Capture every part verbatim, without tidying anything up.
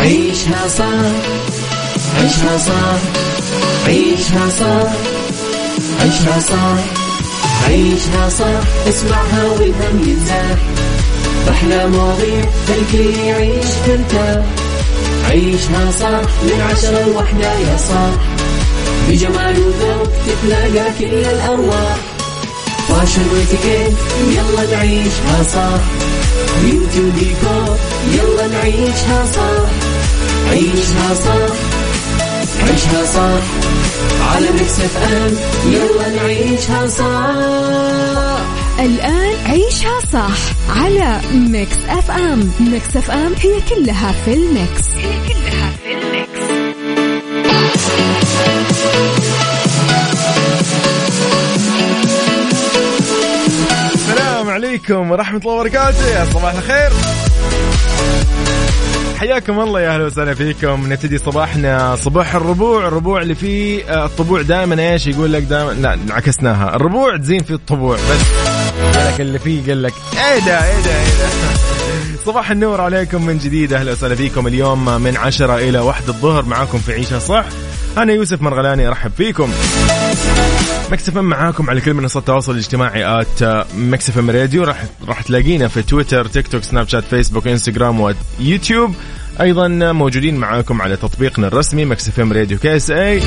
عيشها صح عيشها صح عيشها صح عيشها صح عيشها صح اسمعها والهم ينزاح أحلى مواضيع الكل يعيش ترتاح عيشها صح من عشرة لوحدة يا صاح بجمال وذوق تتلاقى كل الأرواح فاشل واتيكيت يلا نعيشها صح بيوتي وديكور يلا نعيشها صح عيشها صح عيشها صح على ميكس أف أم يلا نعيشها صح. الآن عيشها صح على ميكس أف أم. ميكس أف أم هي كلها في الميكس. هي كلها في الميكس. السلام عليكم ورحمة الله وبركاته. صباح الخير. حياكم الله يا أهلا وسهلا فيكم. نبتدي صباحنا صباح الربوع. الربوع اللي فيه الطبوع دائما ايش يقول لك؟ دائما لا عكسناها، الربوع تزين في الطبوع بس لك اللي فيه قال لك ايه ده ايه ده ايه ده. صباح النور عليكم من جديد، أهلا وسهلا فيكم. اليوم من عشرة إلى واحد الظهر معاكم في عيشها صح، أنا يوسف مرغلاني أرحب فيكم. ميكس أف أم معاكم على كل منصات التواصل الاجتماعي آت ميكس أف أم راديو. راح راح تلاقينا في تويتر، تيك توك، سناب شات، فيسبوك، انستغرام ويوتيوب. أيضا موجودين معاكم على تطبيقنا الرسمي ميكس أف أم راديو كاس اي،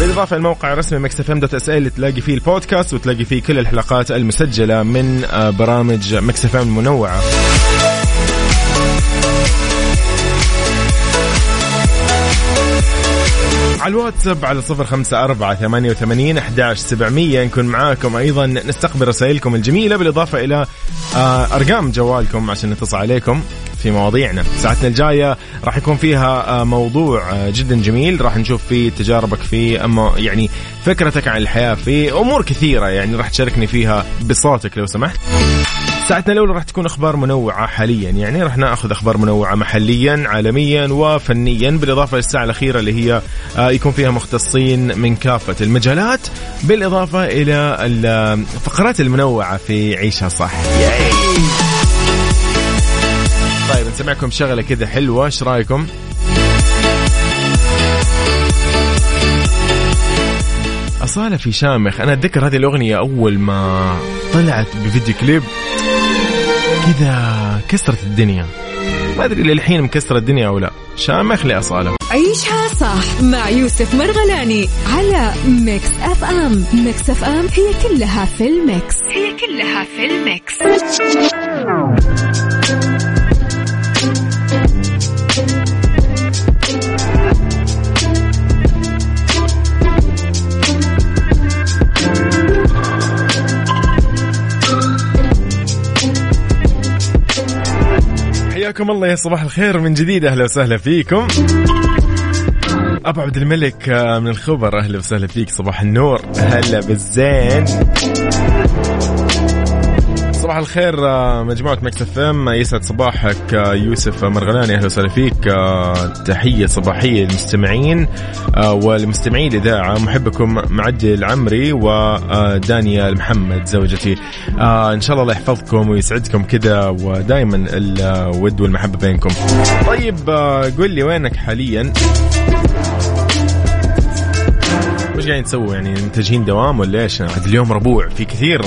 بالإضافة الموقع الرسمي ميكس أف أم دوت إس إيه اللي تلاقي فيه البودكاست وتلاقي فيه كل الحلقات المسجلة من برامج ميكس أف أم المنوعة. على الواتساب على صفر خمسة أربعة ثمانية وثمانين أحد عشر سبعمية نكون معاكم. أيضا نستقبل رسائلكم الجميلة بالإضافة إلى أرقام جوالكم عشان نتصل عليكم في مواضيعنا. ساعتنا الجاية راح يكون فيها موضوع جدا جميل، راح نشوف فيه تجاربك في أما يعني فكرتك عن الحياة في أمور كثيرة، يعني راح تشاركني فيها بصوتك لو سمحت. ساعتنا الأولى راح تكون أخبار منوعة حاليا، يعني راح نأخذ أخبار منوعة محليا عالميا وفنيا، بالإضافة للساعة الأخيرة اللي هي يكون فيها مختصين من كافة المجالات، بالإضافة إلى الفقرات المنوعة في عيشها صح. طيب نسمعكم شغلة كذا حلوة، ايش رأيكم؟ أصالة في شامخ. أنا أتذكر هذه الأغنية أول ما طلعت بفيديو كليب كذا كسرت الدنيا، ما أدري للحين مكسرة الدنيا أو لا. شامخ لأصالة. عيشها صح مع يوسف مرغلاني على ميكس أف أم. ميكس أف أم هي كلها في الميكس. هي كلها في الميكس. حياكم الله يا صباح الخير من جديد، أهلا وسهلا فيكم. أبو عبد الملك من الخبر، أهلا وسهلا فيك، صباح النور، هلا بالزين. صباح الخير مجموعة ميكس أف أم، يسعد صباحك يوسف مرغلاني، أهلا وسهلا فيك. تحية صباحية للمستمعين والمستمعين الإذاعة، محبكم معدل العمري ودانيا محمد زوجتي. إن شاء الله يحفظكم ويسعدكم كده، ودائما الود والمحبة بينكم. طيب قل لي وينك حاليا؟ وش قاعدين تسووا؟ يعني منتجين دوام ولا ايش؟ هذا اليوم ربوع، في كثير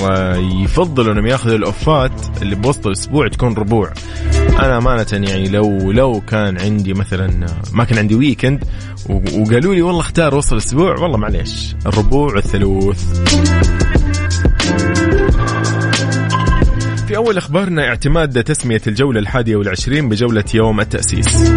يفضلوا انهم ياخذوا الاوفات اللي بوسط الاسبوع تكون ربوع. انا امانه يعني لو لو كان عندي مثلا ما كان عندي ويكند وقالوا لي والله اختار وسط الاسبوع، والله معليش الربوع والثلوث. في أول أخبارنا اعتماد تسمية الجولة الحادية والعشرين بجولة يوم التأسيس.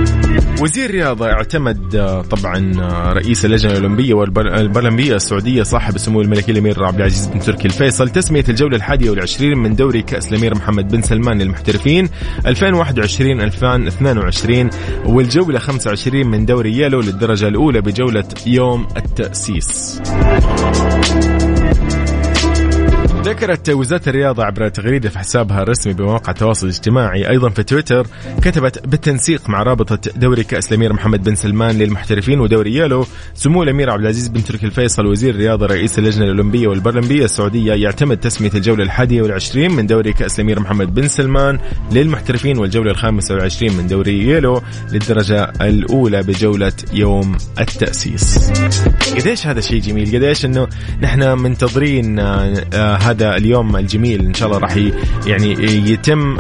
وزير الرياضة اعتمد طبعا رئيس اللجنة الأولمبية والبارالمبية السعودية صاحب السمو الملكي الأمير عبد العزيز بن تركي الفيصل تسمية الجولة الحادية والعشرين من دوري كأس الأمير محمد بن سلمان للمحترفين ألفين وواحد وعشرين ألفين واثنين وعشرين، والجولة خمسة وعشرين من دوري يالو للدرجة الأولى بجولة يوم التأسيس. ذكرت وزارة الرياضة عبر تغريدة في حسابها الرسمي بمواقع التواصل الاجتماعي أيضا في تويتر، كتبت: بالتنسيق مع رابطة دوري كأس الأمير محمد بن سلمان للمحترفين ودوري يالو، سمو الأمير عبد العزيز بن تركي الفيصل وزير الرياضة رئيس اللجنة الأولمبية والبارالمبية السعودية، يعتمد تسمية الجولة الحادية والعشرين من دوري كأس الأمير محمد بن سلمان للمحترفين والجولة الخامسة والعشرين من دوري يالو للدرجة الأولى بجولة يوم التأسيس. قديش هذا شيء جميل، قديش إنه نحن منتظرين هذا اليوم الجميل. إن شاء الله راح يعني يتم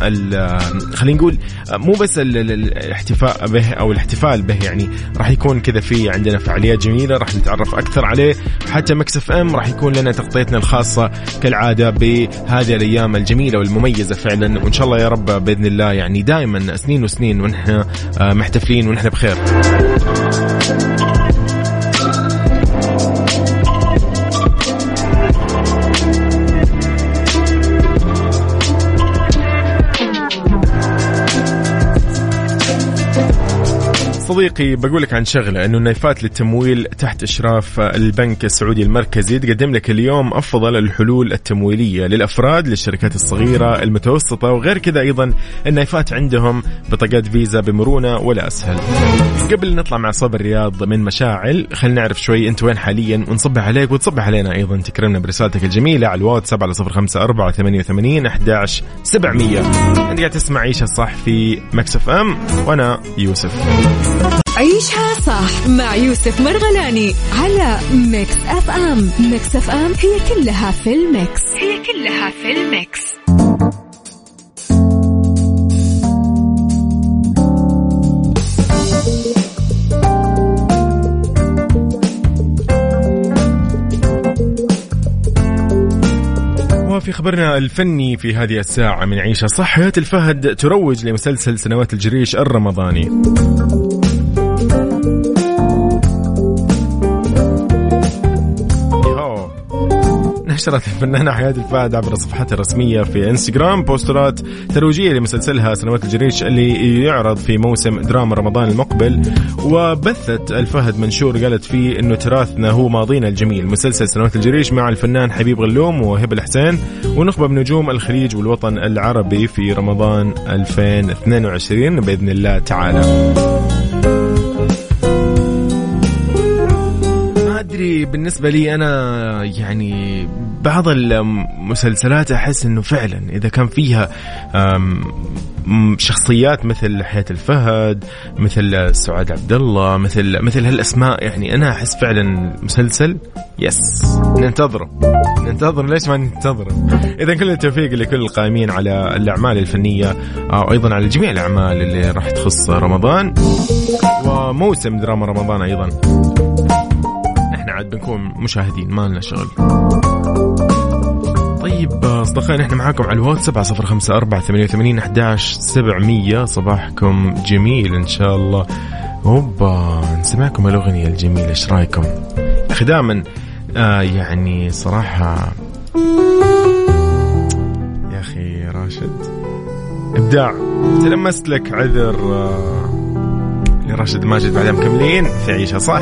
خلينا نقول مو بس الاحتفاء به أو الاحتفال به، يعني راح يكون كذا في عندنا فعاليات جميلة راح نتعرف أكثر عليه. حتى ميكس أف أم راح يكون لنا تغطيتنا الخاصة كالعادة بهذه الأيام الجميلة والمميزة فعلا، وإن شاء الله يا رب بإذن الله يعني دائما سنين وسنين ونحن محتفلين ونحن بخير. صديقي بقول لك عن شغله، انه النايفات للتمويل تحت اشراف البنك السعودي المركزي تقدم لك اليوم افضل الحلول التمويليه للافراد، للشركات الصغيره المتوسطه، وغير كذا ايضا النايفات عندهم بطاقات فيزا بمرونه ولا اسهل. قبل نطلع مع صبر الرياض من مشاعل، خلينا نعرف شوي انت وين حاليا ونصبح عليك وتصبح علينا ايضا، تكرمنا برسالتك الجميله على الواتساب على صفر خمسة أربعة ثمانية ثمانية واحد واحد سبعة صفر صفر. انت قاعد تسمع عيشه صح في ميكس أف أم وانا يوسف. عيشها صح مع يوسف مرغلاني على ميكس أف أم. ميكس أف أم هي كلها في الميكس، هي كلها في الميكس. في خبرنا الفني في هذه الساعة من عيشة صح، حياة الفهد تروج لمسلسل سنوات الجريش الرمضاني. نشرت الفنانة حياة الفهد عبر صفحتها الرسمية في انستغرام بوسترات ترويجية لمسلسلها سنوات الجريش اللي يعرض في موسم دراما رمضان المقبل، وبثت الفهد منشور قالت فيه إنه تراثنا هو ماضينا الجميل، مسلسل سنوات الجريش مع الفنان حبيب غلوم وهبة الحسين ونخبة من نجوم الخليج والوطن العربي في رمضان ألفين واثنين وعشرين بإذن الله تعالى. بالنسبة لي أنا يعني بعض المسلسلات أحس أنه فعلا إذا كان فيها شخصيات مثل حياة الفهد، مثل سعاد عبد الله، مثل مثل هالأسماء، يعني أنا أحس فعلا مسلسل يس ننتظره ننتظر ليش ما ننتظره. إذا كل التوفيق لكل القائمين على الأعمال الفنية وأيضا على جميع الأعمال اللي راح تخص رمضان وموسم دراما رمضان. أيضا عاد بنكون مشاهدين ما لنا شغل. طيب أصدقائي نحن معاكم على الواتساب على صفر خمسة أربعة ثمانية ثمانية واحد واحد سبعة صفر صفر. صباحكم جميل إن شاء الله. هوبا نسمعكم الأغنية الجميلة، إيش رأيكم؟ خداما آه يعني صراحة يا أخي راشد إبداع. تلمست لك عذر آه لراشد ماجد. بعدها مكملين في عيشها صح.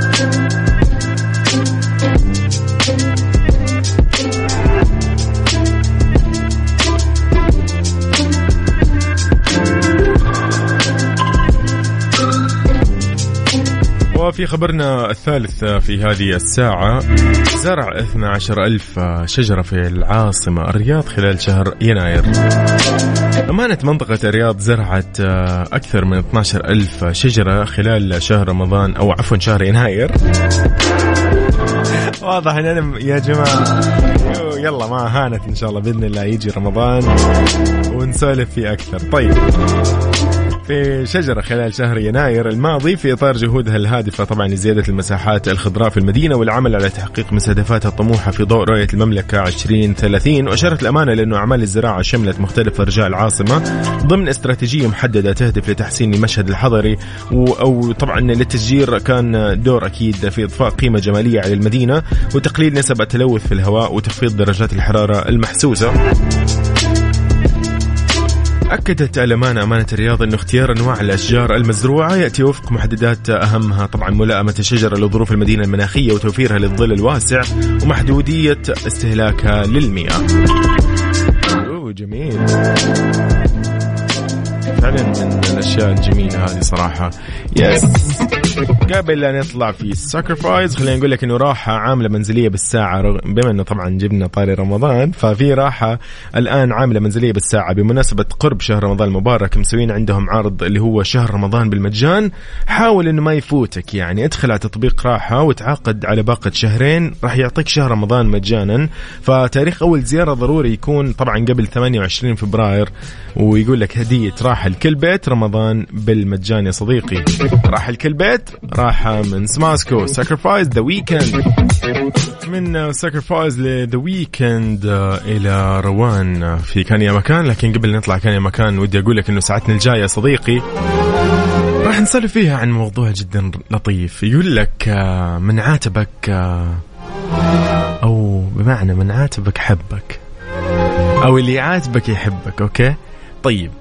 وفي خبرنا الثالث في هذه الساعة، زرع اثنا عشر ألف شجرة في العاصمة الرياض خلال شهر يناير. أمانة منطقة الرياض زرعت أكثر من اثنا عشر ألف شجرة خلال شهر رمضان أو عفوا شهر يناير. واضح إن أنا يا جماعة يلا ما هانت، إن شاء الله بإذن الله يجي رمضان ونسولف فيه أكثر. طيب في شجرة خلال شهر يناير الماضي في إطار جهودها الهادفة طبعا لزيادة المساحات الخضراء في المدينة والعمل على تحقيق مستهدفاتها الطموحة في ضوء رؤية المملكة عشرين ثلاثين. وأشارت الأمانة لأنه أعمال الزراعة شملت مختلف أرجاء العاصمة ضمن استراتيجية محددة تهدف لتحسين المشهد الحضري أو طبعا للتشجير كان دور أكيد في إضفاء قيمة جمالية على المدينة وتقليل نسب التلوث في الهواء وتخفيض درجات الحرارة المحسوسة. أكدت علمان أمانة الرياض أن اختيار أنواع الأشجار المزروعة يأتي وفق محددات أهمها طبعا ملائمة الشجرة لظروف المدينة المناخية وتوفيرها للظل الواسع ومحدودية استهلاكها للمياه. أوه جميل، فعلا من الأشياء الجميلة هذه صراحة. يس قبل أن نطلع في ساكرفايز خلينا نقول لك إنه راحة عاملة منزلية بالساعة، بما إنه طبعا جبنا طاري رمضان ففي راحة الآن عاملة منزلية بالساعة بمناسبة قرب شهر رمضان المبارك، مسوين عندهم عرض اللي هو شهر رمضان بالمجان، حاول إنه ما يفوتك يعني ادخل على تطبيق راحة وتعاقد على باقة شهرين راح يعطيك شهر رمضان مجانا. فتاريخ أول زيارة ضروري يكون طبعا قبل ثمانية وعشرين فبراير، ويقول لك هدية راحة لكل بيت رمضان بالمجان يا صديقي، راحة لكل بيت راحة من سماسكو. Sacrifice the weekend من Sacrifice لthe weekend إلى روان في كان يا مكان. لكن قبل نطلع كان يا مكان ودي أقول لك إنه ساعتنا الجاية صديقي راح نسولف فيها عن موضوع جدا لطيف، يقول لك من عاتبك أو بمعنى من عاتبك حبك أو اللي عاتبك يحبك. أوكي طيب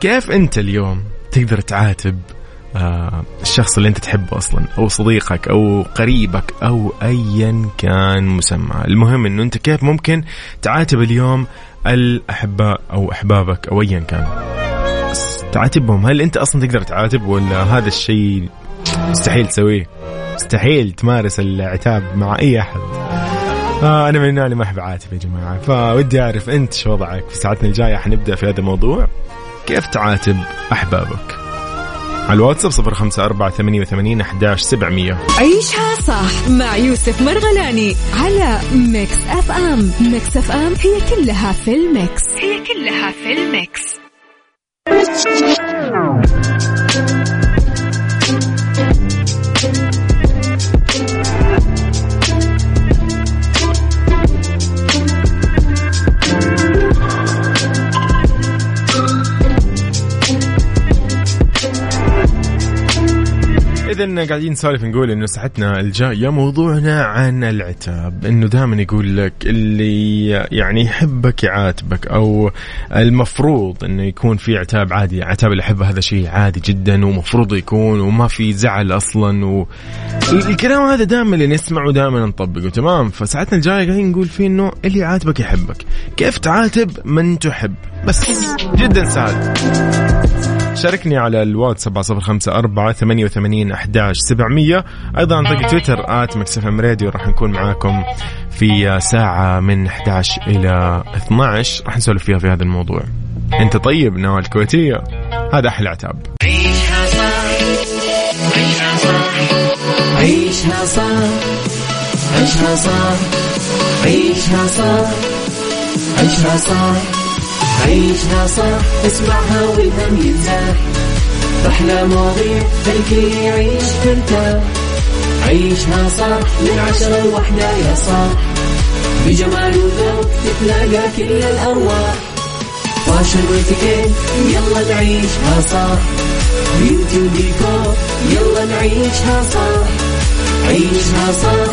كيف أنت اليوم تقدر تعاتب آه الشخص اللي انت تحبه اصلا او صديقك او قريبك او ايا كان مسمى؟ المهم انه انت كيف ممكن تعاتب اليوم الاحباء او احبابك او ايا كان تعاتبهم؟ هل انت اصلا تقدر تعاتب ولا هذا الشيء مستحيل تسويه، مستحيل تمارس العتاب مع اي احد؟ آه انا من النوع ما احب عاتب يا جماعه، فودي اعرف انت شو وضعك. في ساعتنا الجايه حنبدا في هذا الموضوع، كيف تعاتب احبابك؟ على الواتساب صفر خمسة أربعة ثمانية وثمانين أحد عشر سبعمية. عيشها صح مع يوسف مرغلاني على ميكس أف أم. ميكس أف أم هي كلها في الميكس، هي كلها في الميكس. إذن قاعدين نسولف نقول إنه ساعتنا الجاية موضوعنا عن العتاب، إنه دائما يقول لك اللي يعني يحبك يعاتبك أو المفروض إنه يكون في عتاب عادي، عتاب اللي يحبه هذا شيء عادي جدا ومفروض يكون وما في زعل أصلا، والكلام هذا دائما اللي نسمعه ودائما نطبقه. تمام، فساعتنا الجاية قاعدين نقول فيه إنه اللي يعاتبك يحبك، كيف تعاتب من تحب، بس جدا سهل. شاركني على الواتساب صفر خمسة أربعة ثمانية وثمانين أحد عشر سبعمية، أيضا عن طريق تويتر آت ميكس أف أم راديو. راح نكون معاكم في ساعة من أحد عشر إلى اثنا عشر راح نسولف فيها في هذا الموضوع. أنت طيب نوال الكويتية، هذا أحلى عتاب. عيشها صح، عيشها صح، عيشها صح، عيشها صح، عيشها صح، عيشها صح، عيشها صح، اسمعها والهم ينزاح، أحلى مواضيع خلكي يعيش ترتاح، عيشها صح من عشرة لوحدة يا صاح، بجمال وذوق تتلاقى كل الأرواح، فاشل واتيكيت يلا نعيشها صح، بيوتي وديكور يلا نعيشها صح، عيشها صح،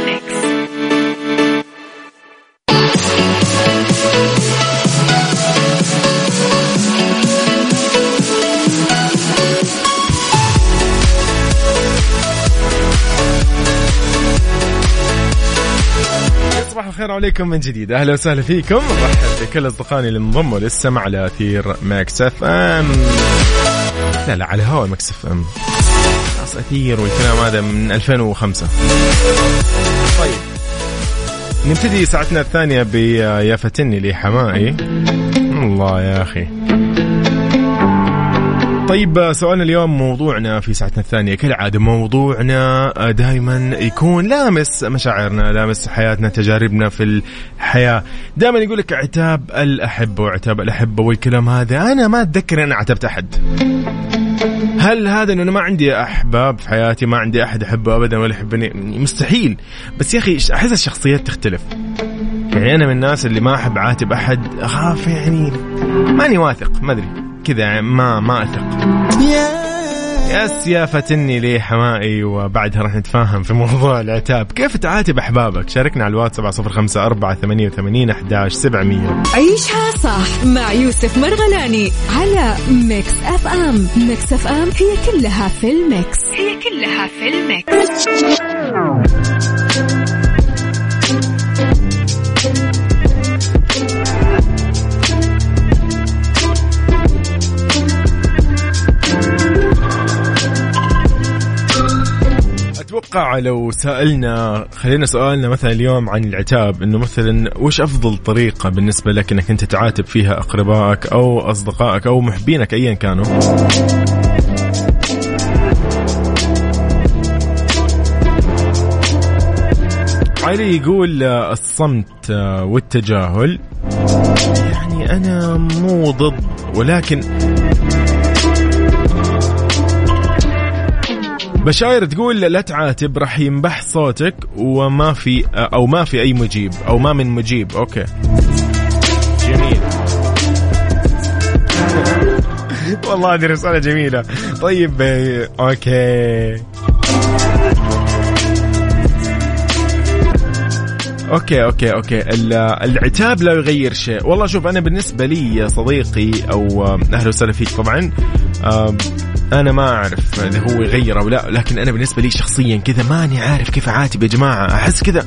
الميكس. خير عليكم من جديد، أهلا وسهلا فيكم، رحب بكل أصدقائي اللي انضموا للسمع على أثير ميكس أف أم. لا لا على هوا ميكس أف أم خلاص، أثير والكلام هذا من ألفين وخمسة. طيب نبتدي ساعتنا الثانية بيا فتني لي حمائي. الله يا أخي. طيب سؤالنا اليوم، موضوعنا في ساعتنا الثانية كالعادة موضوعنا دائما يكون لامس مشاعرنا، لامس حياتنا، تجاربنا في الحياة. دائما يقولك عتاب الأحبة وعتاب الأحبة والكلام هذا. أنا ما أتذكر أنا عتبت أحد. هل هذا أنه أنا ما عندي أحباب في حياتي، ما عندي أحد أحبه أبدا ولا يحبني؟ مستحيل. بس يا أخي أحس الشخصيات تختلف، يعني أنا من الناس اللي ما أحب عاتب أحد، أخاف يعني ماني واثق، ما أدري كذا ما ما أثق. يس يا فتني لي حمائي. وبعدها راح نتفاهم في موضوع العتاب، كيف تعاتب أحبابك؟ شاركنا على الواتس سبعة صفر خمسة أربعة ثمانية ثمانين أحد عشر سبعمية. عيشها صح مع يوسف مرغلاني على ميكس أف أم. ميكس أف أم هي كلها في الميكس، هي كلها في الميكس. اتوقع لو سألنا خلينا سؤالنا مثلا اليوم عن العتاب، انه مثلا وش افضل طريقة بالنسبة لك انك انت تعاتب فيها اقربائك او اصدقائك او محبينك ايا كانوا. علي يقول الصمت والتجاهل، يعني انا مو ضد، ولكن بشاير تقول لا تعاتب راح ينبح صوتك وما في او ما في اي مجيب او ما من مجيب. اوكي جميل والله هذه رسالة جميلة. طيب اوكي اوكي اوكي اوكي العتاب لا يغير شيء. والله شوف انا بالنسبة لي صديقي او اهلا وسهلا فيك طبعا، انا ما اعرف اذا هو يغير او لا، لكن انا بالنسبه لي شخصيا كذا ماني عارف كيف اعاتب يا جماعه. احس كذا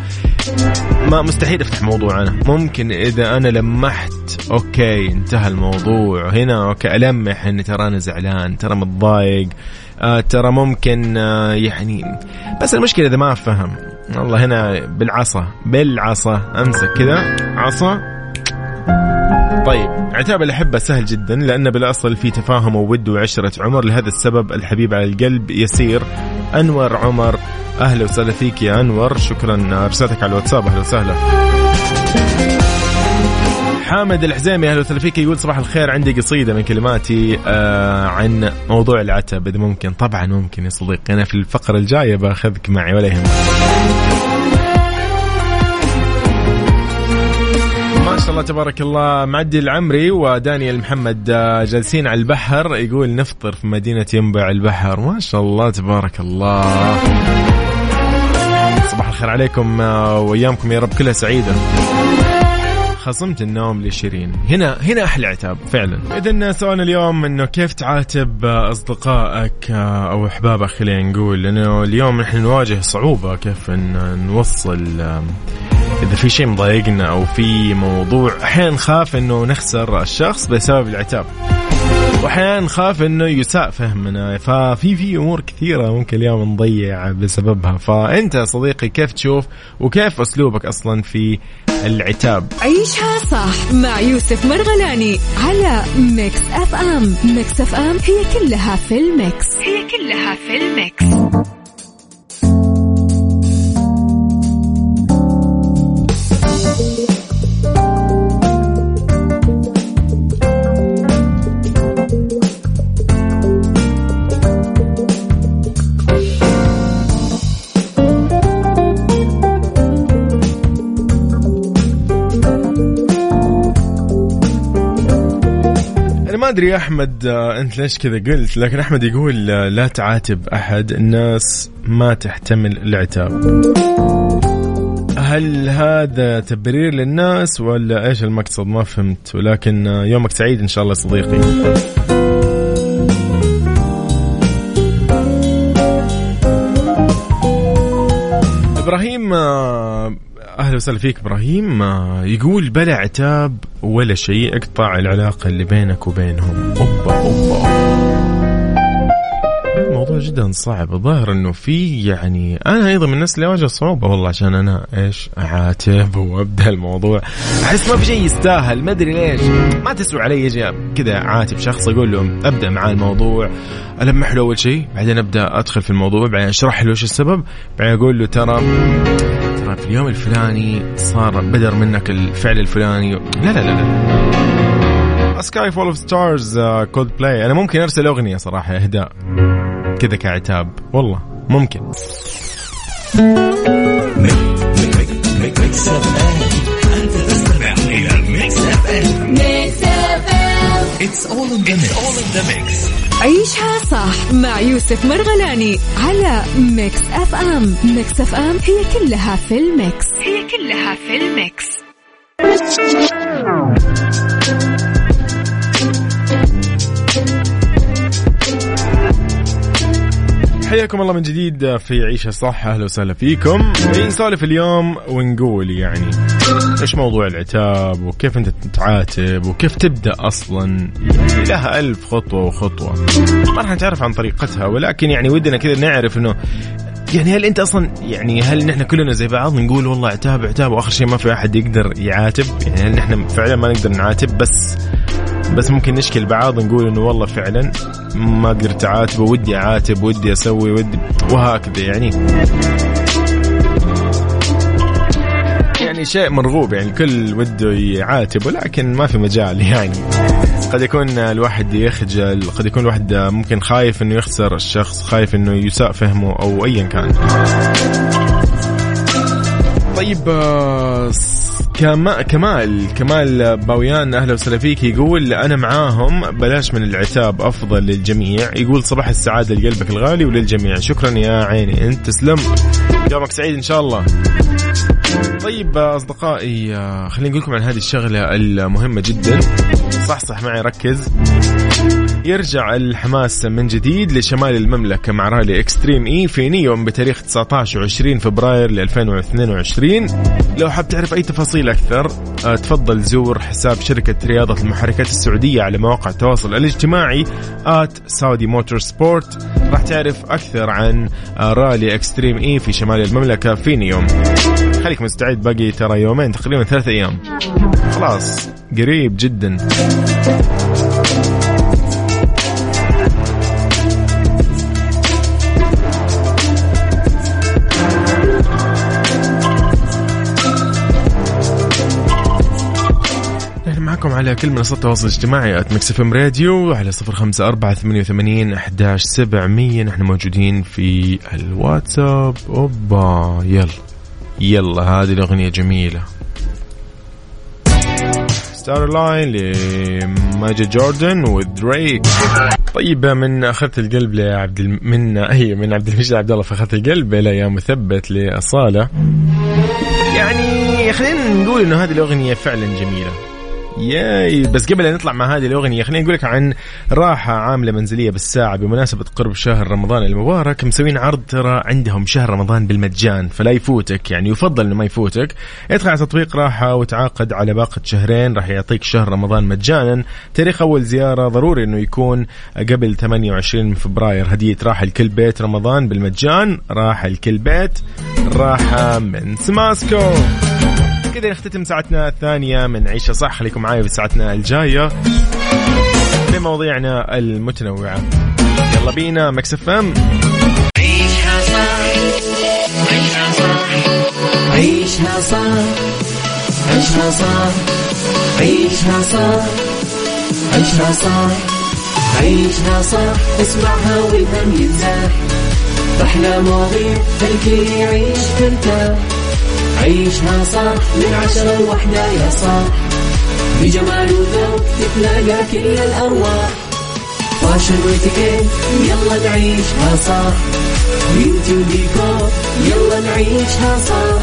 ما مستحيل افتح موضوع. انا ممكن اذا انا لمحت اوكي انتهى الموضوع هنا، اوكي المح ان ترى انا زعلان، ترى متضايق، آه ترى ممكن آه يعني، بس المشكله اذا ما فهم والله هنا بالعصا بالعصا امسك كذا عصا. طيب عتاب الأحبة سهل جدا، لأن بالأصل في تفاهم وود وعشرة عمر، لهذا السبب الحبيب على القلب يسير. أنور عمر أهلا وسهلا فيك يا أنور، شكرا رسالتك على الواتساب أهلا وسهلا. حامد الحزيمي أهلا وسهلا فيك، يقول صباح الخير عندي قصيدة من كلماتي آه عن موضوع العتاب إذا ممكن. طبعا ممكن يا صديقي، أنا في الفقرة الجاية بأخذك معي ولا يهم. ما شاء الله تبارك الله. معدل العمري ودانيال محمد جالسين على البحر، يقول نفطر في مدينة ينبع البحر. ما شاء الله تبارك الله، صباح الخير عليكم وأيامكم يا رب كلها سعيدة. خصمت النوم لشيرين، هنا هنا أحلى عتاب فعلا. إذن سؤالنا اليوم إنه كيف تعاتب أصدقائك أو أحبابك، خلينا نقول إنه اليوم نحن نواجه صعوبة كيف إن نوصل إذا في شيء مضايقنا أو في موضوع. أحيانا نخاف إنه نخسر الشخص بسبب العتاب، وأحيانا نخاف إنه يساء فهمنا، ففي في أمور كثيرة ممكن اليوم نضيع بسببها. فأنت صديقي كيف تشوف وكيف أسلوبك أصلا في العتاب؟ عيشها صح مع يوسف مرغلاني على ميكس أف أم. ميكس أف أم هي كلها في الميكس، هي كلها في الميكس. ما أدري يا أحمد أنت ليش كذا قلت، لكن أحمد يقول لا تعاتب أحد، الناس ما تحتمل العتاب. هل هذا تبرير للناس ولا إيش المقصد؟ ما فهمت، ولكن يومك سعيد إن شاء الله صديقي. إبراهيم أهلا وسهلا فيك إبراهيم، يقول بلا عتاب ولا شيء، اقطع العلاقة اللي بينك وبينهم. أوبا أوبا الموضوع جدا صعب. ظاهر أنه في يعني أنا أيضا من الناس اللي أواجه صعوبة والله، عشان أنا إيش أعاتب وأبدأ الموضوع أحس ما في شيء يستاهل، ما أدري ليش ما تسوي علي يجي كذا عاتب شخص أقول له أبدأ معاه الموضوع، ألمح له أول شيء، بعدين أبدأ أدخل في الموضوع، بعدين أشرح له إيش السبب، بعدين أقول له ترى في اليوم الفلاني صار بدر منك الفعل الفلاني. لا لا لا Sky Full of Stars Coldplay، أنا ممكن أرسل أغنية صراحة إهداء كذا كعتاب والله ممكن. It's all in the mix. It's all in the mix. عيشها صح مع يوسف مرغلاني على ميكس أف أم. ميكس أف أم هي كلها في الميكس. هي كلها في الميكس. حياكم الله من جديد في عيشها صح. أهلا وسهلا فيكم. نسولف اليوم ونقول يعني إيش موضوع العتاب وكيف أنت تتعاتب وكيف تبدأ أصلا، يعني لها ألف خطوة وخطوة ما راح نتعرف عن طريقتها، ولكن يعني ودنا كذا نعرف إنه يعني هل أنت أصلا يعني هل نحن كلنا زي بعض نقول والله عتاب عتاب وآخر شيء ما في أحد يقدر يعاتب؟ يعني هل نحن فعلا ما نقدر نعاتب بس بس ممكن نشكل بعض نقول إنه والله فعلا ما قدرت أعاتب ودي أعاتب ودي أسوي ودي وهكذا، يعني يعني شيء مرغوب، يعني كل وده يعاتب ولكن ما في مجال. يعني قد يكون الواحد يخجل، قد يكون الواحد ممكن خايف إنه يخسر الشخص، خايف إنه يساء فهمه أو أيا كان. طيب كما كمال كمال باويان أهلا وسهلا فيك. يقول أنا معاهم بلاش من العتاب أفضل للجميع. يقول صباح السعادة لقلبك الغالي وللجميع. شكرا يا عيني، أنت تسلم، يومك سعيد إن شاء الله. طيب أصدقائي خليني أقول لكم عن هذه الشغلة المهمة جدا. صح صح معي ركز. يرجع الحماس من جديد لشمال المملكة مع رالي اكستريم إي في نيوم بتاريخ تسعة عشر وعشرين فبراير ألفين واثنين وعشرين. لو حاب تعرف أي تفاصيل أكثر تفضل زور حساب شركة رياضة المحركات السعودية على مواقع التواصل الاجتماعي آت ساودي موتور سبورت. راح تعرف أكثر عن رالي اكستريم إي في شمال المملكة في نيوم. خليك مستعد، باقي ترى يومين تقريبا ثلاثة أيام خلاص، قريب جدا. معكم على كل منصات التواصل الاجتماعي ميكس أف أم راديو على صفر خمسة أربعة ثمانية وثمانين أحد عشر سبعمية. نحن موجودين في الواتساب. أوبا يلا يلا هذه الأغنية جميلة، ستار لاين لماجد جوردن ودريك. طيب من أخذت القلب لعبد الم... من أي من عبد المجيد عبد الله فأخذت القلب إلى يا مثبت لأصالة. يعني خلينا نقول إنه هذه الأغنية فعلا جميلة. ياي بس قبل أن نطلع مع هذه الأغنية خليني أقول لك عن راحة عاملة منزلية بالساعة بمناسبة قرب شهر رمضان المبارك. مسوين عرض ترى عندهم شهر رمضان بالمجان، فلا يفوتك، يعني يفضل إنه ما يفوتك. ادخل على تطبيق راحة وتعاقد على باقة شهرين، راح يعطيك شهر رمضان مجانا. تاريخ أول زيارة ضروري إنه يكون قبل ثمانية وعشرين من فبراير. هدية راحة لكل بيت رمضان بالمجان. راحة لكل بيت، راحة من سماسكو. كده نختتم ساعتنا الثانية من عيشة صح. خليكم معايا في ساعتنا الجاية بمواضيعنا المتنوعة. يلا بينا ميكس أف أم. عيشها صح، عيشها صح، عيشها صح، عيشها صح، عيشها صح، عيشها صح، عيشها صح. اسمعها والهم ينزاح، أحلى مواضيع الكل يعيش ترتاح. عيشها صح من عشرة لوحدة يا صاح، بجمال وذوق تتلاقى كل الأرواح. فاشل واتيكيت يلا نعيشها صح، بيوتي وديكور يلا نعيشها صح.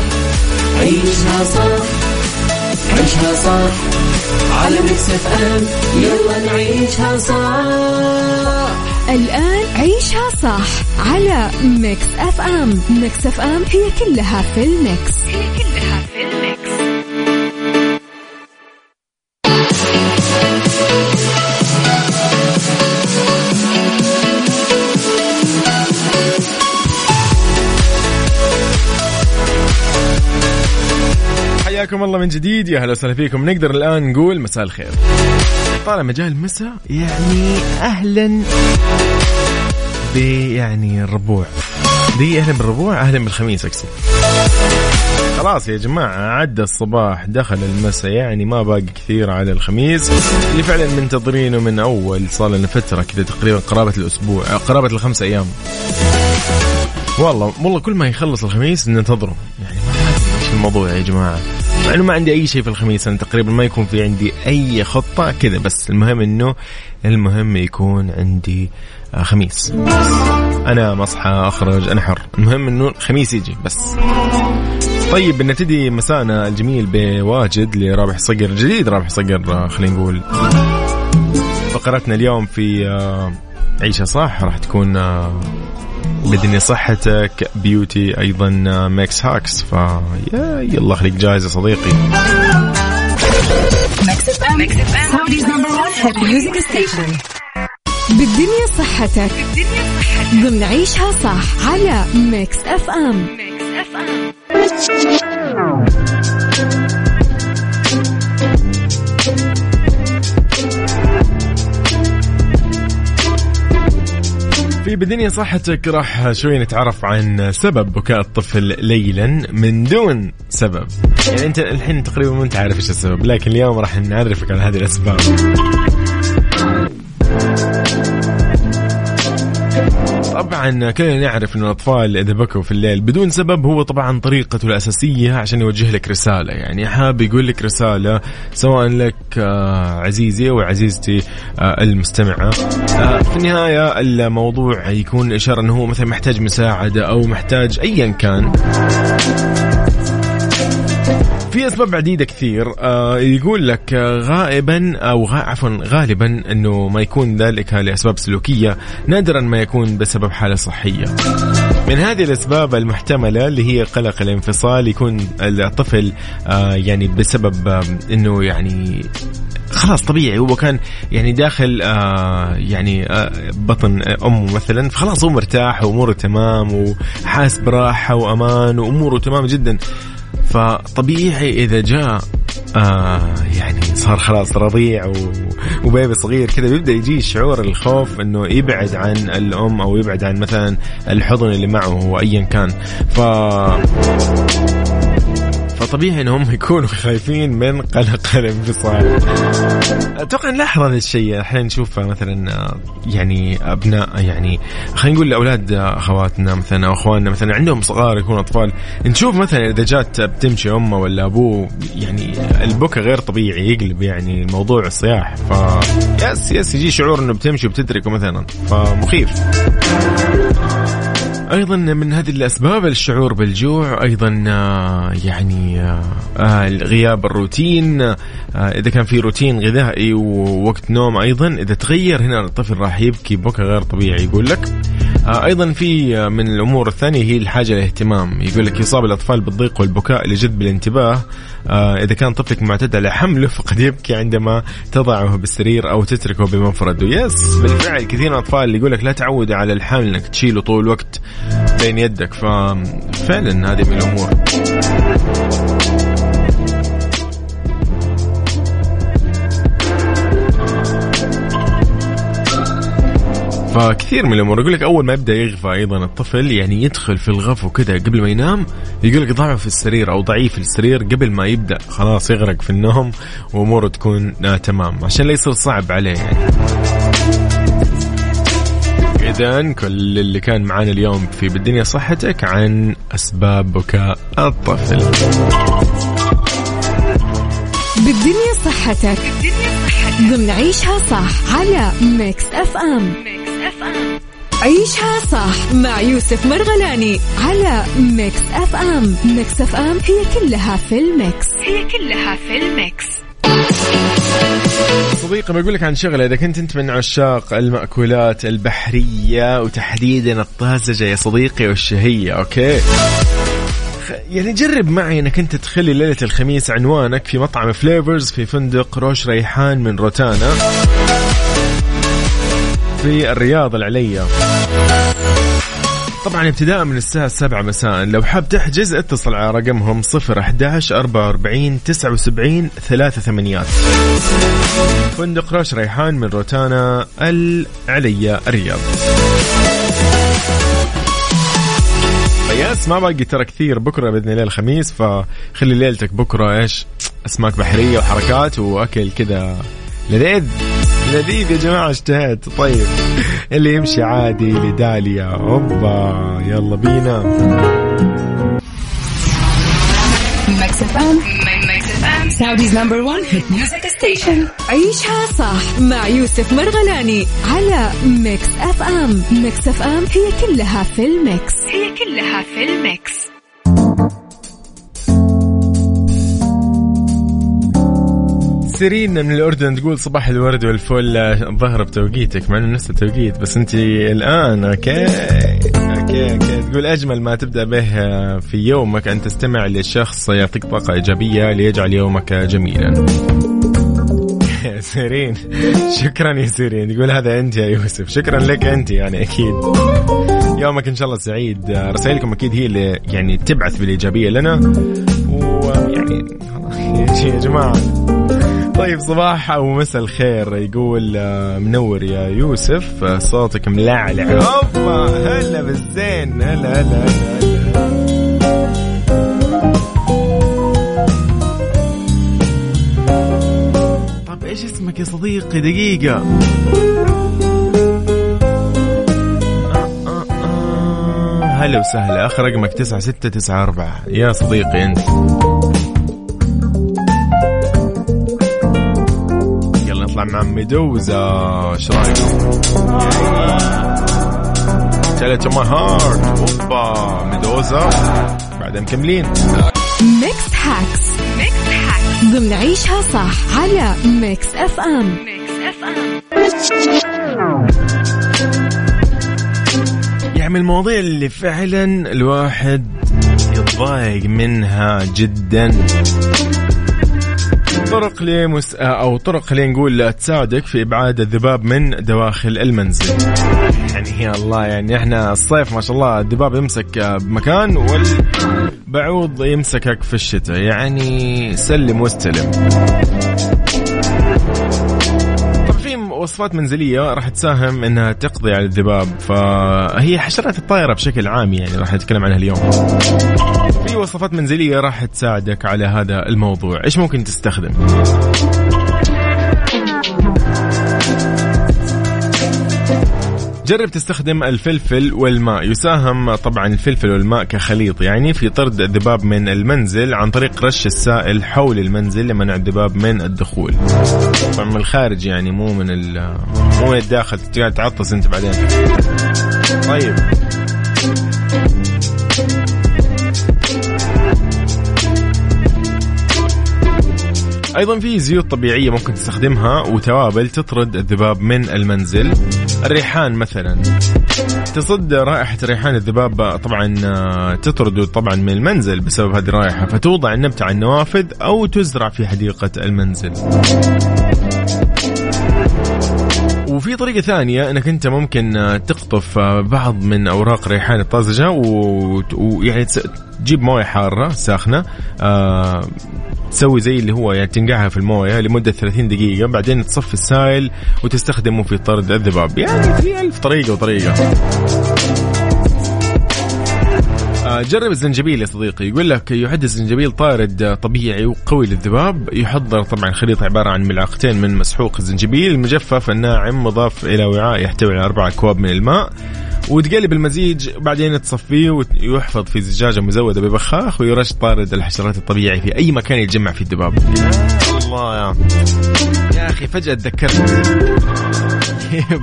عيشها صح، عيشها صح، على ميكس أف أم يلا نعيشها صح. الآن عيشها صح على ميكس أف أم. ميكس أف أم هي كلها في الميكس. هي كلها في الميكس. حياكم الله من جديد، يا هلا وسهلا فيكم. نقدر الآن نقول مساء الخير. طالما جاء المساء يعني أهلا بي، يعني الربوع دي أهلا بالربوع، أهلا بالخميس أقصد. خلاص يا جماعة عدى الصباح دخل المساء، يعني ما باقي كثير على الخميس اللي فعلا منتظرينه من أول صار لنا فترة كده تقريبا قرابة الأسبوع، قرابة الخمس أيام. والله والله كل ما يخلص الخميس ننتظره، يعني ما هذا الموضوع يا جماعة. أنا ما عندي أي شيء في الخميس، أنا تقريبا ما يكون في عندي أي خطة كذا، بس المهم إنه المهم يكون عندي خميس، أنا مصحى أخرج أنا حر، المهم إنه الخميس يجي بس. طيب نبتدي مسانا الجميل بواجد لرابح صقر جديد، رابح صقر خلينا نقول فقرتنا اليوم في عيشة صح راح تكون بدني صحتك بيوتي أيضا ميكس هاكس، فيا يلا خليك جاهز يا صديقي. بالدنيا صحتك ضمن عيشها صح على ميكس أف أم. في بدنيا صحتك راح شوي نتعرف عن سبب بكاء الطفل ليلا من دون سبب، يعني انت الحين تقريبا ما انت عارف ايش السبب، لكن اليوم راح نعرفك على هذه الاسباب. طبعا كلنا نعرف أن الأطفال إذا بكوا في الليل بدون سبب هو طبعا طريقته الأساسية عشان يوجه لك رسالة، يعني حاب يقول لك رسالة سواء لك عزيزي وعزيزتي المستمعة. في النهاية الموضوع يكون إشارة أنه هو مثلا محتاج مساعدة أو محتاج أيا كان. في أسباب عديدة كثير يقول لك غائبا أو عفوا غالبا أنه ما يكون ذلك لأسباب سلوكية، نادرا ما يكون بسبب حالة صحية. من هذه الأسباب المحتملة اللي هي قلق الانفصال، يكون الطفل يعني بسبب أنه يعني خلاص طبيعي هو كان يعني داخل آه يعني آه بطن أمه مثلا، فخلاص هو مرتاح وأموره تمام وحاس براحة وأمان وأموره تمام جدا، فطبيعي إذا جاء آه يعني صار خلاص رضيع وبيبي صغير كذا بيبدأ يجي شعور الخوف أنه يبعد عن الأم أو يبعد عن مثلا الحضن اللي معه هو أيا كان، ف فطبيعي أنهم يكونوا خايفين من قلق الانفصال. أتوقع نلاحظ هذا الشيء احنا نشوف مثلا يعني أبناء يعني خلينا نقول لأولاد أخواتنا مثلا أو أخواننا مثلا عندهم صغار يكونوا أطفال، نشوف مثلا إذا جات بتمشي أمه ولا أبوه يعني البكاء غير طبيعي يقلب يعني الموضوع الصياح، فياس ياس يجي شعور أنه بتمشي وبتتركه مثلا، فمخيف. أيضا من هذه الأسباب الشعور بالجوع، أيضا يعني غياب الروتين، إذا كان في روتين غذائي ووقت نوم أيضا إذا تغير هنا الطفل راح يبكي بكى غير طبيعي يقول لك. أيضا في من الأمور الثانية هي الحاجة للاهتمام، يقول لك يصاب الأطفال بالضيق والبكاء لجذب الانتباه، إذا كان طفلك معتاد على حمله فقد يبكي عندما تضعه بالسرير أو تتركه بمفرده. يس بالفعل كثير من الأطفال يقول لك لا تعود على الحمل أنك تشيله طول الوقت بين يدك، ففعلا هذه من الأمور. فكثير من الأمور يقول لك أول ما يبدأ يغفى أيضا الطفل يعني يدخل في الغفو كده قبل ما ينام، يقول لك ضعف في السرير أو ضعيف في السرير قبل ما يبدأ خلاص يغرق في النوم وأموره تكون تمام عشان لا يصير صعب عليه يعني. إذن كل اللي كان معانا اليوم في بالدنيا صحتك عن أسباب بكاء الطفل. بالدنيا صحتك ضمن عيشها صح على ميكس أف أم. عيشها صح مع يوسف مرغلاني على ميكس أف أم. ميكس أف أم هي كلها في الميكس، هي كلها في الميكس. صديقي بقول لك عن شغله، اذا كنت انت من عشاق المأكولات البحريه وتحديدا الطازجه يا صديقي والشهيه، اوكي يعني جرب معي انك انت تخلي ليله الخميس عنوانك في مطعم فليفرز في فندق روش ريحان من روتانا في الرياض العليا، طبعا ابتداء من الساعة السابعة مساء. لو حاب تحجز اتصل على رقمهم صفر واحد واحد أربعة أربعين تسعة وسبعين ثلاثة ثمانيات. فندق روش ريحان من روتانا العليا الرياض. ياس ما باقي ترى كثير بكرة بإذن الله الخميس، فخلي ليلتك بكرة إيش أسماك بحرية وحركات وأكل كذا لذيذ لذيذ يا جماعة اشتهيت. طيب اللي يمشي عادي لداليا هوبا يلا بينا. ميكس أف أم. ميكس أف أم. Saudi's number one hit music station. عيشها صح مع يوسف مرغلاني على ميكس أف أم. ميكس أف أم هي كلها في الميكس. هي كلها في الميكس. سيرين من الأردن تقول صباح الورد والفل، الظهر بتوقيتك مع أنه نفس التوقيت بس أنت الآن أوكي. أوكي أوكي تقول أجمل ما تبدأ به في يومك أن تستمع لشخص يعطيك طاقة إيجابية ليجعل يومك جميلا. سيرين شكرا يا سيرين، تقول هذا أنت يا يوسف، شكرا لك أنت، يعني أكيد يومك إن شاء الله سعيد. رسائلكم أكيد هي اللي يعني تبعث بالإيجابية لنا، ويعني يا جماعة طيب صباح أو مساء الخير. يقول منور يا يوسف، صوتك ملعلع، أوبا هلا بالزين، هلا هلا هلا. طب إيش اسمك يا صديقي؟ دقيقة هلا وسهلا، آخر رقمك تسعة ستة تسعة أربعة يا صديقي أنت. مع ميدوزا شو رايكم؟ تيل تو ماي هارت، اوبا ميدوزا بعدين مكملين. ميكس هاكس، ميكس هاكس ضمن عيشها صح على ميكس أف أم. ميكس أف أم يعمل المواضيع اللي فعلا الواحد يتضايق منها جدا، طرق لمس أو طرق خلينا نقول تساعدك في إبعاد الذباب من دواخل المنزل. يعني يا الله، يعني إحنا الصيف ما شاء الله الذباب يمسك بمكان والبعوض يمسكك في الشتاء، يعني سلم واستلم. طب في وصفات منزلية راح تساهم إنها تقضي على الذباب، فهي حشرات الطائرة بشكل عام يعني راح نتكلم عنها اليوم. في وصفات منزلية راح تساعدك على هذا الموضوع. إيش ممكن تستخدم؟ جرب تستخدم الفلفل والماء. يساهم طبعا الفلفل والماء كخليط يعني في طرد الذباب من المنزل عن طريق رش السائل حول المنزل لمنع الذباب من الدخول، طبعا من الخارج يعني مو من مو من الداخل، تعطس انت بعدين. طيب أيضا في زيوت طبيعية ممكن تستخدمها وتوابل تطرد الذباب من المنزل. الريحان مثلا، تصد رائحة ريحان الذباب طبعا تطرده طبعا من المنزل بسبب هذه الرائحة، فتوضع النبتة على النوافذ أو تزرع في حديقة المنزل. وفي طريقة ثانية أنك أنت ممكن تقطف بعض من أوراق ريحان الطازجة ويعني تجيب موية حارة ساخنة، آه تسوي زي اللي هو يعني تنقعها في الموية لمدة ثلاثين دقيقة، بعدين تصفي السائل وتستخدمه في طرد الذباب. يعني في ألف طريقة وطريقة. جرب الزنجبيل يا صديقي. يقول لك يعد الزنجبيل طارد طبيعي وقوي للذباب. يحضر طبعا خليط عبارة عن ملعقتين من مسحوق الزنجبيل المجفف الناعم، مضاف إلى وعاء يحتوي على أربعة أكواب من الماء، وتقلب المزيج بعدين تصفيه ويحفظ في زجاجة مزودة ببخاخ، ويرش طارد الحشرات الطبيعي في أي مكان يتجمع فيه الذباب. الله يا, يا أخي فجأة تذكرت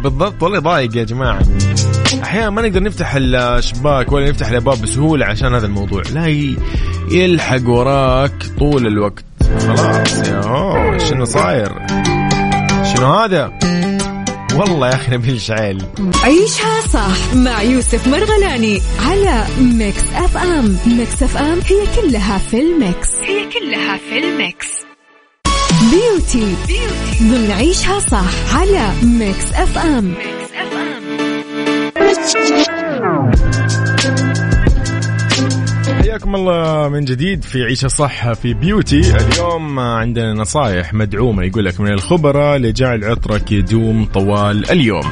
بالضبط، والله ضايق يا جماعة. أحيانا ما نقدر نفتح الشباك ولا نفتح الأبواب بسهولة عشان هذا الموضوع، لا يلحق وراك طول الوقت. خلاص يا هو شنو صاير، شنو هذا؟ والله يا أخي نبيل شعيل. عيشها صح مع يوسف مرغلاني على ميكس أف أم. ميكس أف أم هي كلها في الميكس. هي كلها في الميكس. بيوتي ضمن عيشها صح على ميكس أف أم. حياكم الله من جديد في عيشة صح في بيوتي. اليوم عندنا نصائح مدعومة يقولك من الخبراء لجعل عطرك يدوم طوال اليوم.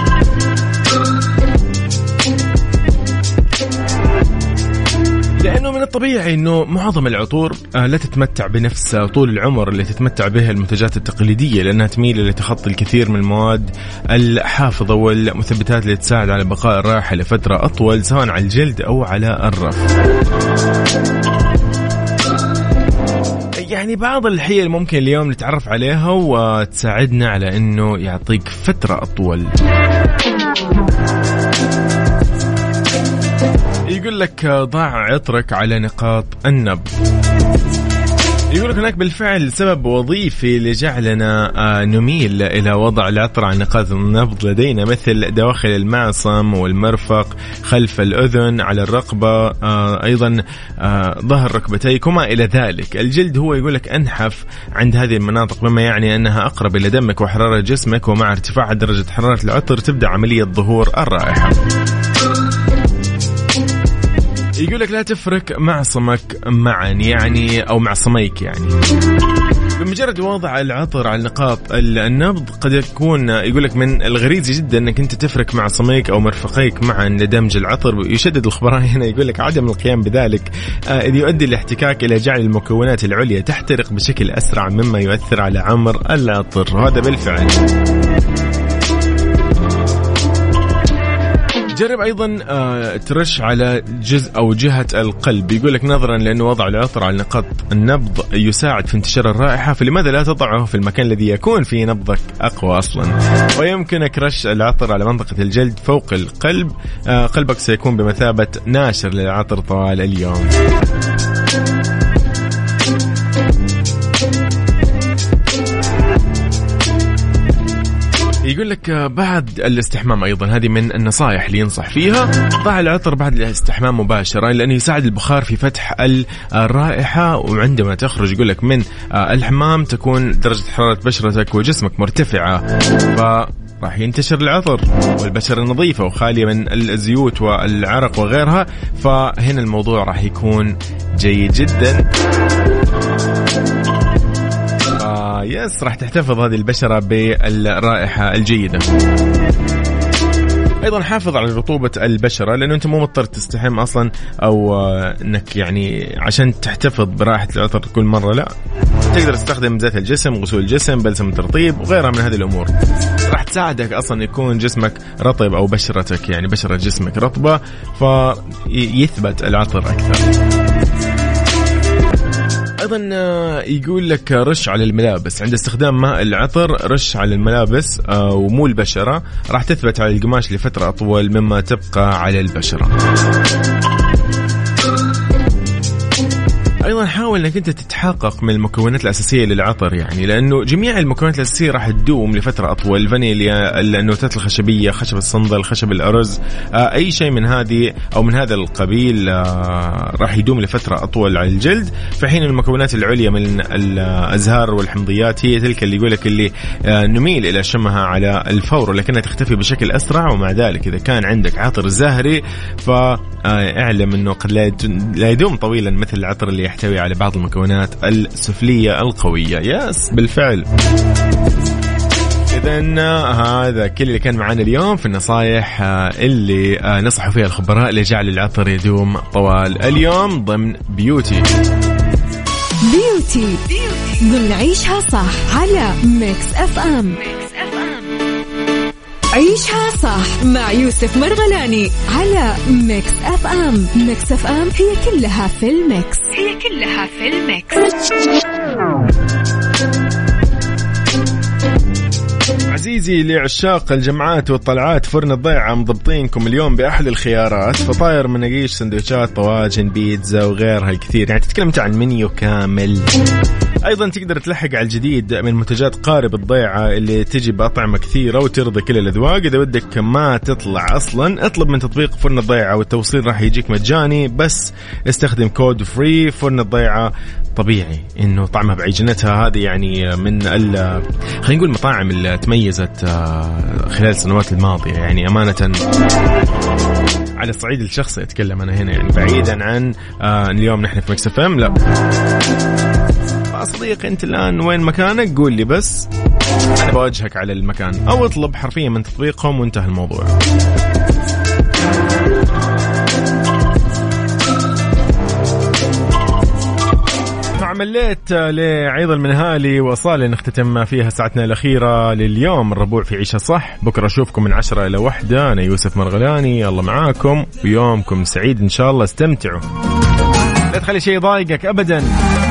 لأنه من الطبيعي أنه معظم العطور لا تتمتع بنفس طول العمر اللي تتمتع بها المنتجات التقليدية، لأنها تميل إلى تخطي الكثير من المواد الحافظة والمثبتات اللي تساعد على بقاء الرائحة لفترة أطول سواء على الجلد أو على الرف. يعني بعض الحيل ممكن اليوم نتعرف عليها وتساعدنا على أنه يعطيك فترة أطول. يقول لك ضع عطرك على نقاط النبض. يقول لك هناك بالفعل سبب وظيفي لجعلنا نميل إلى وضع العطر على نقاط النبض لدينا، مثل دواخل المعصم والمرفق، خلف الأذن، على الرقبة، أيضا ظهر ركبتيك وما إلى ذلك. الجلد هو يقول لك أنحف عند هذه المناطق، مما يعني أنها أقرب إلى دمك وحرارة جسمك، ومع ارتفاع درجة حرارة العطر تبدأ عملية ظهور الرائحة. يقولك لا تفرك معصمك معا يعني أو معصميك يعني. بمجرد وضع العطر على نقاط النبض قد يكون يقولك من الغريزي جدا أنك أنت تفرك معصميك أو مرفقيك معا لدمج العطر. يشدد الخبراء هنا يقولك عدم القيام بذلك إذ يؤدي الاحتكاك إلى جعل المكونات العليا تحترق بشكل أسرع مما يؤثر على عمر العطر، وهذا بالفعل. جرب أيضا ترش على جزء أو جهة القلب. يقولك نظرا لأن وضع العطر على نقاط النبض يساعد في انتشار الرائحة، فلماذا لا تضعه في المكان الذي يكون فيه نبضك أقوى أصلا؟ ويمكنك رش العطر على منطقة الجلد فوق القلب. قلبك سيكون بمثابة ناشر للعطر طوال اليوم. يقول لك بعد الاستحمام أيضا، هذه من النصائح اللي ينصح فيها، ضع العطر بعد الاستحمام مباشرة لأنه يساعد البخار في فتح الرائحة، وعندما تخرج يقول لك من الحمام تكون درجة حرارة بشرتك وجسمك مرتفعة، فراح ينتشر العطر، والبشرة نظيفة وخالية من الزيوت والعرق وغيرها، فهنا الموضوع راح يكون جيد جدا. يس راح تحتفظ هذه البشرة بالرائحة الجيدة. أيضا حافظ على رطوبة البشرة لأنه أنت مو مضطر تستحم أصلا، أو أنك يعني عشان تحتفظ برائحة العطر كل مرة، لا تقدر تستخدم زيت الجسم، غسول الجسم، بلسم ترطيب وغيرها من هذه الأمور. راح تساعدك أصلا يكون جسمك رطب أو بشرتك يعني بشرة جسمك رطبة، فيثبت العطر أكثر. أيضا يقول لك رش على الملابس. عند استخدام ماء العطر رش على الملابس ومو البشرة، راح تثبت على القماش لفترة أطول مما تبقى على البشرة. أيضا حاول أنك أنت تتحقق من المكونات الأساسية للعطر، يعني لأنه جميع المكونات الأساسية راح تدوم لفترة أطول. فانيليا، النوتات الخشبية، خشب الصندل، خشب الأرز، أي شيء من هذه أو من هذا القبيل راح يدوم لفترة أطول على الجلد، في حين المكونات العليا من الأزهار والحمضيات هي تلك اللي يقولك اللي نميل إلى شمها على الفور، لكنها تختفي بشكل أسرع. ومع ذلك إذا كان عندك عطر زهري فاعلم أنه قد لا يدوم طويلا مثل العطر اللي يحتوي على بعض المكونات السفلية القوية. ياس بالفعل. إذن هذا كل اللي كان معنا اليوم في النصائح اللي نصحوا فيها الخبراء لجعل العطر يدوم طوال اليوم ضمن بيوتي بيوتي ضمن عيشها صح على ميكس أف أم. عيشها صح مع يوسف مرغلاني على ميكس أف أم. ميكس أف أم هي كلها في الميكس، هي كلها في الميكس. عزيزي لعشاق الجمعات والطلعات، فرن الضيعة مضبطينكم اليوم بأحلى الخيارات، فطاير مناقيش، سندوتشات، طواجن، بيتزا وغيرها الكثير، يعني تتكلمت عن منيو كامل. أيضا تقدر تلحق على الجديد من منتجات قارب الضيعة اللي تجي بأطعمة كثيرة وترضي كل الأذواق. إذا بدك ما تطلع أصلا اطلب من تطبيق فرن الضيعة والتوصيل راح يجيك مجاني، بس استخدم كود فري. فرن الضيعة طبيعي إنه طعمها بعجنتها هذه يعني من ال خلينا نقول مطاعم اللي تميزت خلال السنوات الماضية، يعني أمانة على الصعيد الشخصي أتكلم أنا هنا، يعني بعيدا عن اليوم نحن في ميكس أف أم. لا صديقي أنت الآن وين مكانك؟ قول لي بس أنا بوجهك على المكان، أو اطلب حرفيا من تطبيقهم وانتهى الموضوع. مليت لعيض المنهالي وصالة نختتم فيها ساعتنا الأخيرة لليوم الربوع في عيشة صح. بكرة أشوفكم من عشرة إلى واحدة. أنا يوسف مرغلاني، الله معاكم ويومكم سعيد إن شاء الله. استمتعوا، لا تخلي شيء ضايقك أبدا.